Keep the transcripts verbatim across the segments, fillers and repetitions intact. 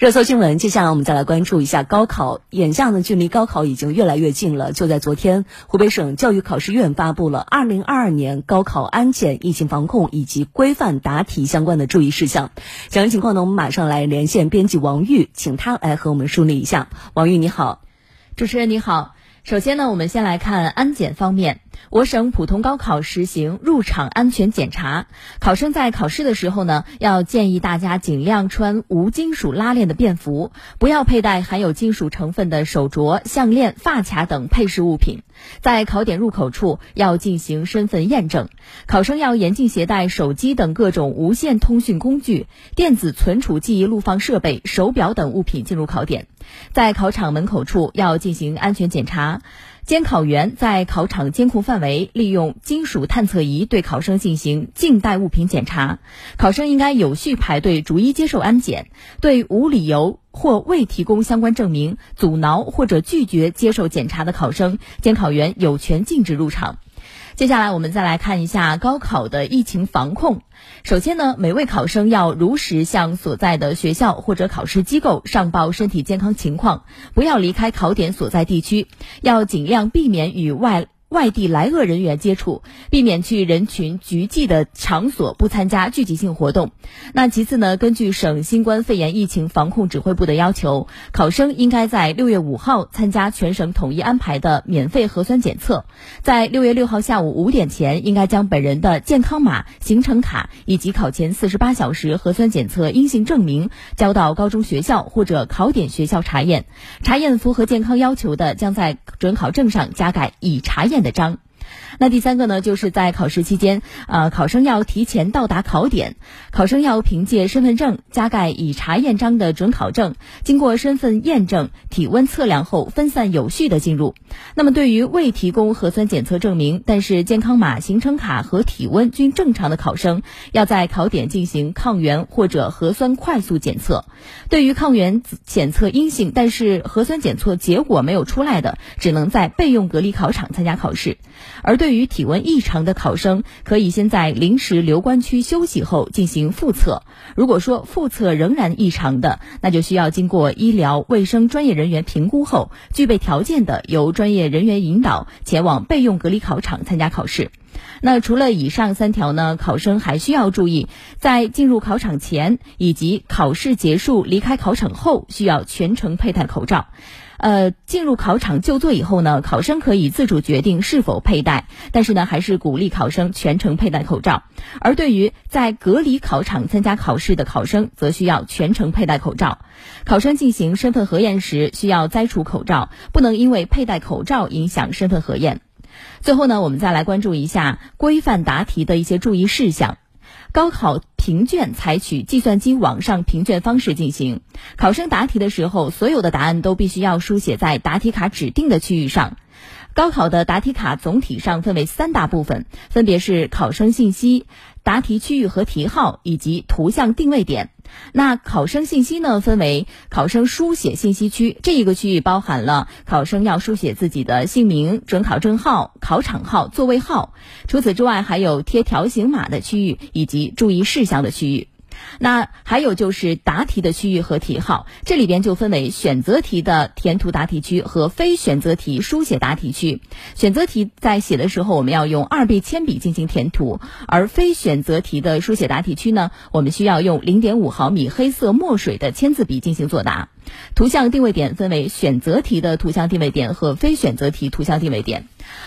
热搜新闻，接下来我们再来关注一下高考。眼下呢，距离高考已经越来越近了。就在昨天，湖北省教育考试院发布了二零二二年高考安检、疫情防控以及规范答题相关的注意事项。详细情况呢，我们马上来连线编辑王玉，请他来和我们梳理一下。王玉，你好。主持人你好。首先呢，我们先来看安检方面。我省普通高考实行入场安全检查，考生在考试的时候呢，要建议大家尽量穿无金属拉链的便服，不要佩戴含有金属成分的手镯、项链、发卡等配饰物品。在考点入口处要进行身份验证，考生要严禁携带手机等各种无线通讯工具、电子存储记忆录放设备、手表等物品进入考点。在考场门口处要进行安全检查，监考员在考场监控范围利用金属探测仪对考生进行静态物品检查。考生应该有序排队逐一接受安检，对无理由或未提供相关证明、阻挠或者拒绝接受检查的考生，监考员有权禁止入场。接下来我们再来看一下高考的疫情防控。首先呢，每位考生要如实向所在的学校或者考试机构上报身体健康情况，不要离开考点所在地区，要尽量避免与外外地来鄂人员接触，避免去人群聚集的场所，不参加聚集性活动。那其次呢，根据省新冠肺炎疫情防控指挥部的要求，考生应该在六月五号参加全省统一安排的免费核酸检测，在六月六号下午五点前应该将本人的健康码、行程卡以及考前四十八小时核酸检测阴性证明交到高中学校或者考点学校查验，查验符合健康要求的将在准考证上加盖已查验的章。那第三个呢，就是在考试期间，呃，考生要提前到达考点，考生要凭借身份证加盖已查验章的准考证，经过身份验证、体温测量后分散有序的进入。那么对于未提供核酸检测证明，但是健康码、行程卡和体温均正常的考生，要在考点进行抗原或者核酸快速检测。对于抗原检测阴性，但是核酸检测结果没有出来的，只能在备用隔离考场参加考试。而对于体温异常的考生，可以先在临时留观区休息后进行复测。如果说复测仍然异常的，那就需要经过医疗卫生专业人员评估后，具备条件的由专业人员引导前往备用隔离考场参加考试。那除了以上三条呢，考生还需要注意，在进入考场前以及考试结束离开考场后，需要全程佩戴口罩。呃，进入考场就座以后呢，考生可以自主决定是否佩戴，但是呢，还是鼓励考生全程佩戴口罩。而对于在隔离考场参加考试的考生，则需要全程佩戴口罩。考生进行身份核验时，需要摘除口罩，不能因为佩戴口罩影响身份核验。最后呢，我们再来关注一下规范答题的一些注意事项。高考评卷采取计算机网上评卷方式进行，考生答题的时候，所有的答案都必须要书写在答题卡指定的区域上。高考的答题卡总体上分为三大部分，分别是考生信息、答题区域和题号以及图像定位点。那考生信息呢，分为考生书写信息区，这一个区域包含了考生要书写自己的姓名、准考证号、考场号、座位号，除此之外还有贴条形码的区域以及注意事项的区域。那还有就是答题的区域和题号，这里边就分为选择题的填涂答题区和非选择题书写答题区。选择题在写的时候，我们要用二倍铅笔进行填涂，而非选择题的书写答题区呢，我们需要用 零点五毫米黑色墨水的签字笔进行作答。图像定位点分为选择题的图像定位点和非选择题图像定位点。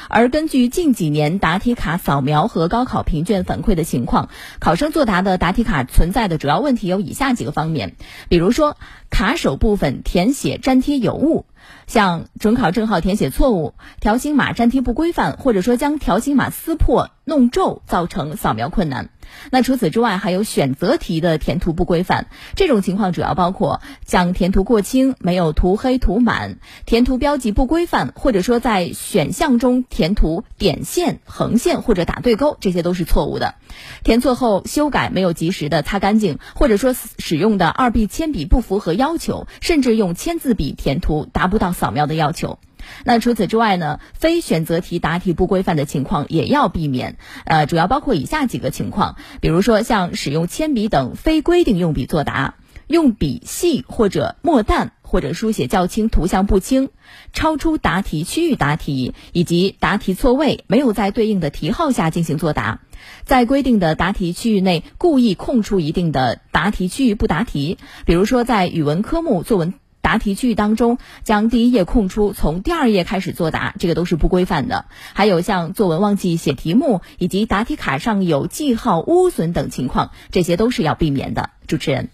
而根据近几年答题卡扫描和高考评卷反馈的情况，考生作答的答题卡存在的主要问题有以下几个方面，比如说卡首部分填写粘贴有误，像准考证号填写错误、条形码粘贴不规范，或者说将条形码撕破弄皱，造成扫描困难。那除此之外，还有选择题的填涂不规范，这种情况主要包括像填涂过轻、没有涂黑涂满、填涂标记不规范，或者说在选项中填涂点线、横线或者打对勾，这些都是错误的。填错后修改没有及时的擦干净，或者说使用的二 B 铅笔不符合要求，甚至用签字笔填涂达不到扫描的要求。那除此之外呢，非选择题答题不规范的情况也要避免，呃，主要包括以下几个情况，比如说像使用铅笔等非规定用笔作答，用笔细或者墨淡或者书写较轻、图像不清，超出答题区域答题，以及答题错位，没有在对应的题号下进行作答，在规定的答题区域内故意空出一定的答题区域不答题，比如说在语文科目作文答题区域当中，将第一页空出，从第二页开始作答，这个都是不规范的。还有像作文忘记写题目，以及答题卡上有记号污损等情况，这些都是要避免的。主持人，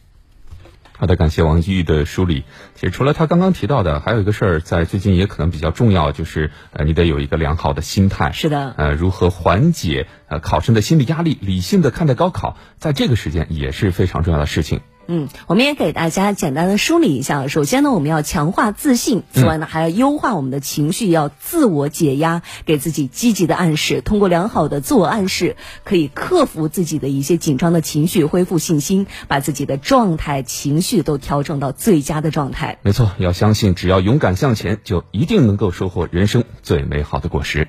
好的，感谢王继玉的梳理。其实除了他刚刚提到的，还有一个事儿，在最近也可能比较重要，就是呃，你得有一个良好的心态。是的。呃，如何缓解呃考生的心理压力，理性的看待高考，在这个时间也是非常重要的事情。嗯，我们也给大家简单的梳理一下。首先呢，我们要强化自信，此外呢，还要优化我们的情绪，要自我解压，给自己积极的暗示。通过良好的自我暗示，可以克服自己的一些紧张的情绪，恢复信心，把自己的状态、情绪都调整到最佳的状态。没错，要相信，只要勇敢向前，就一定能够收获人生最美好的果实。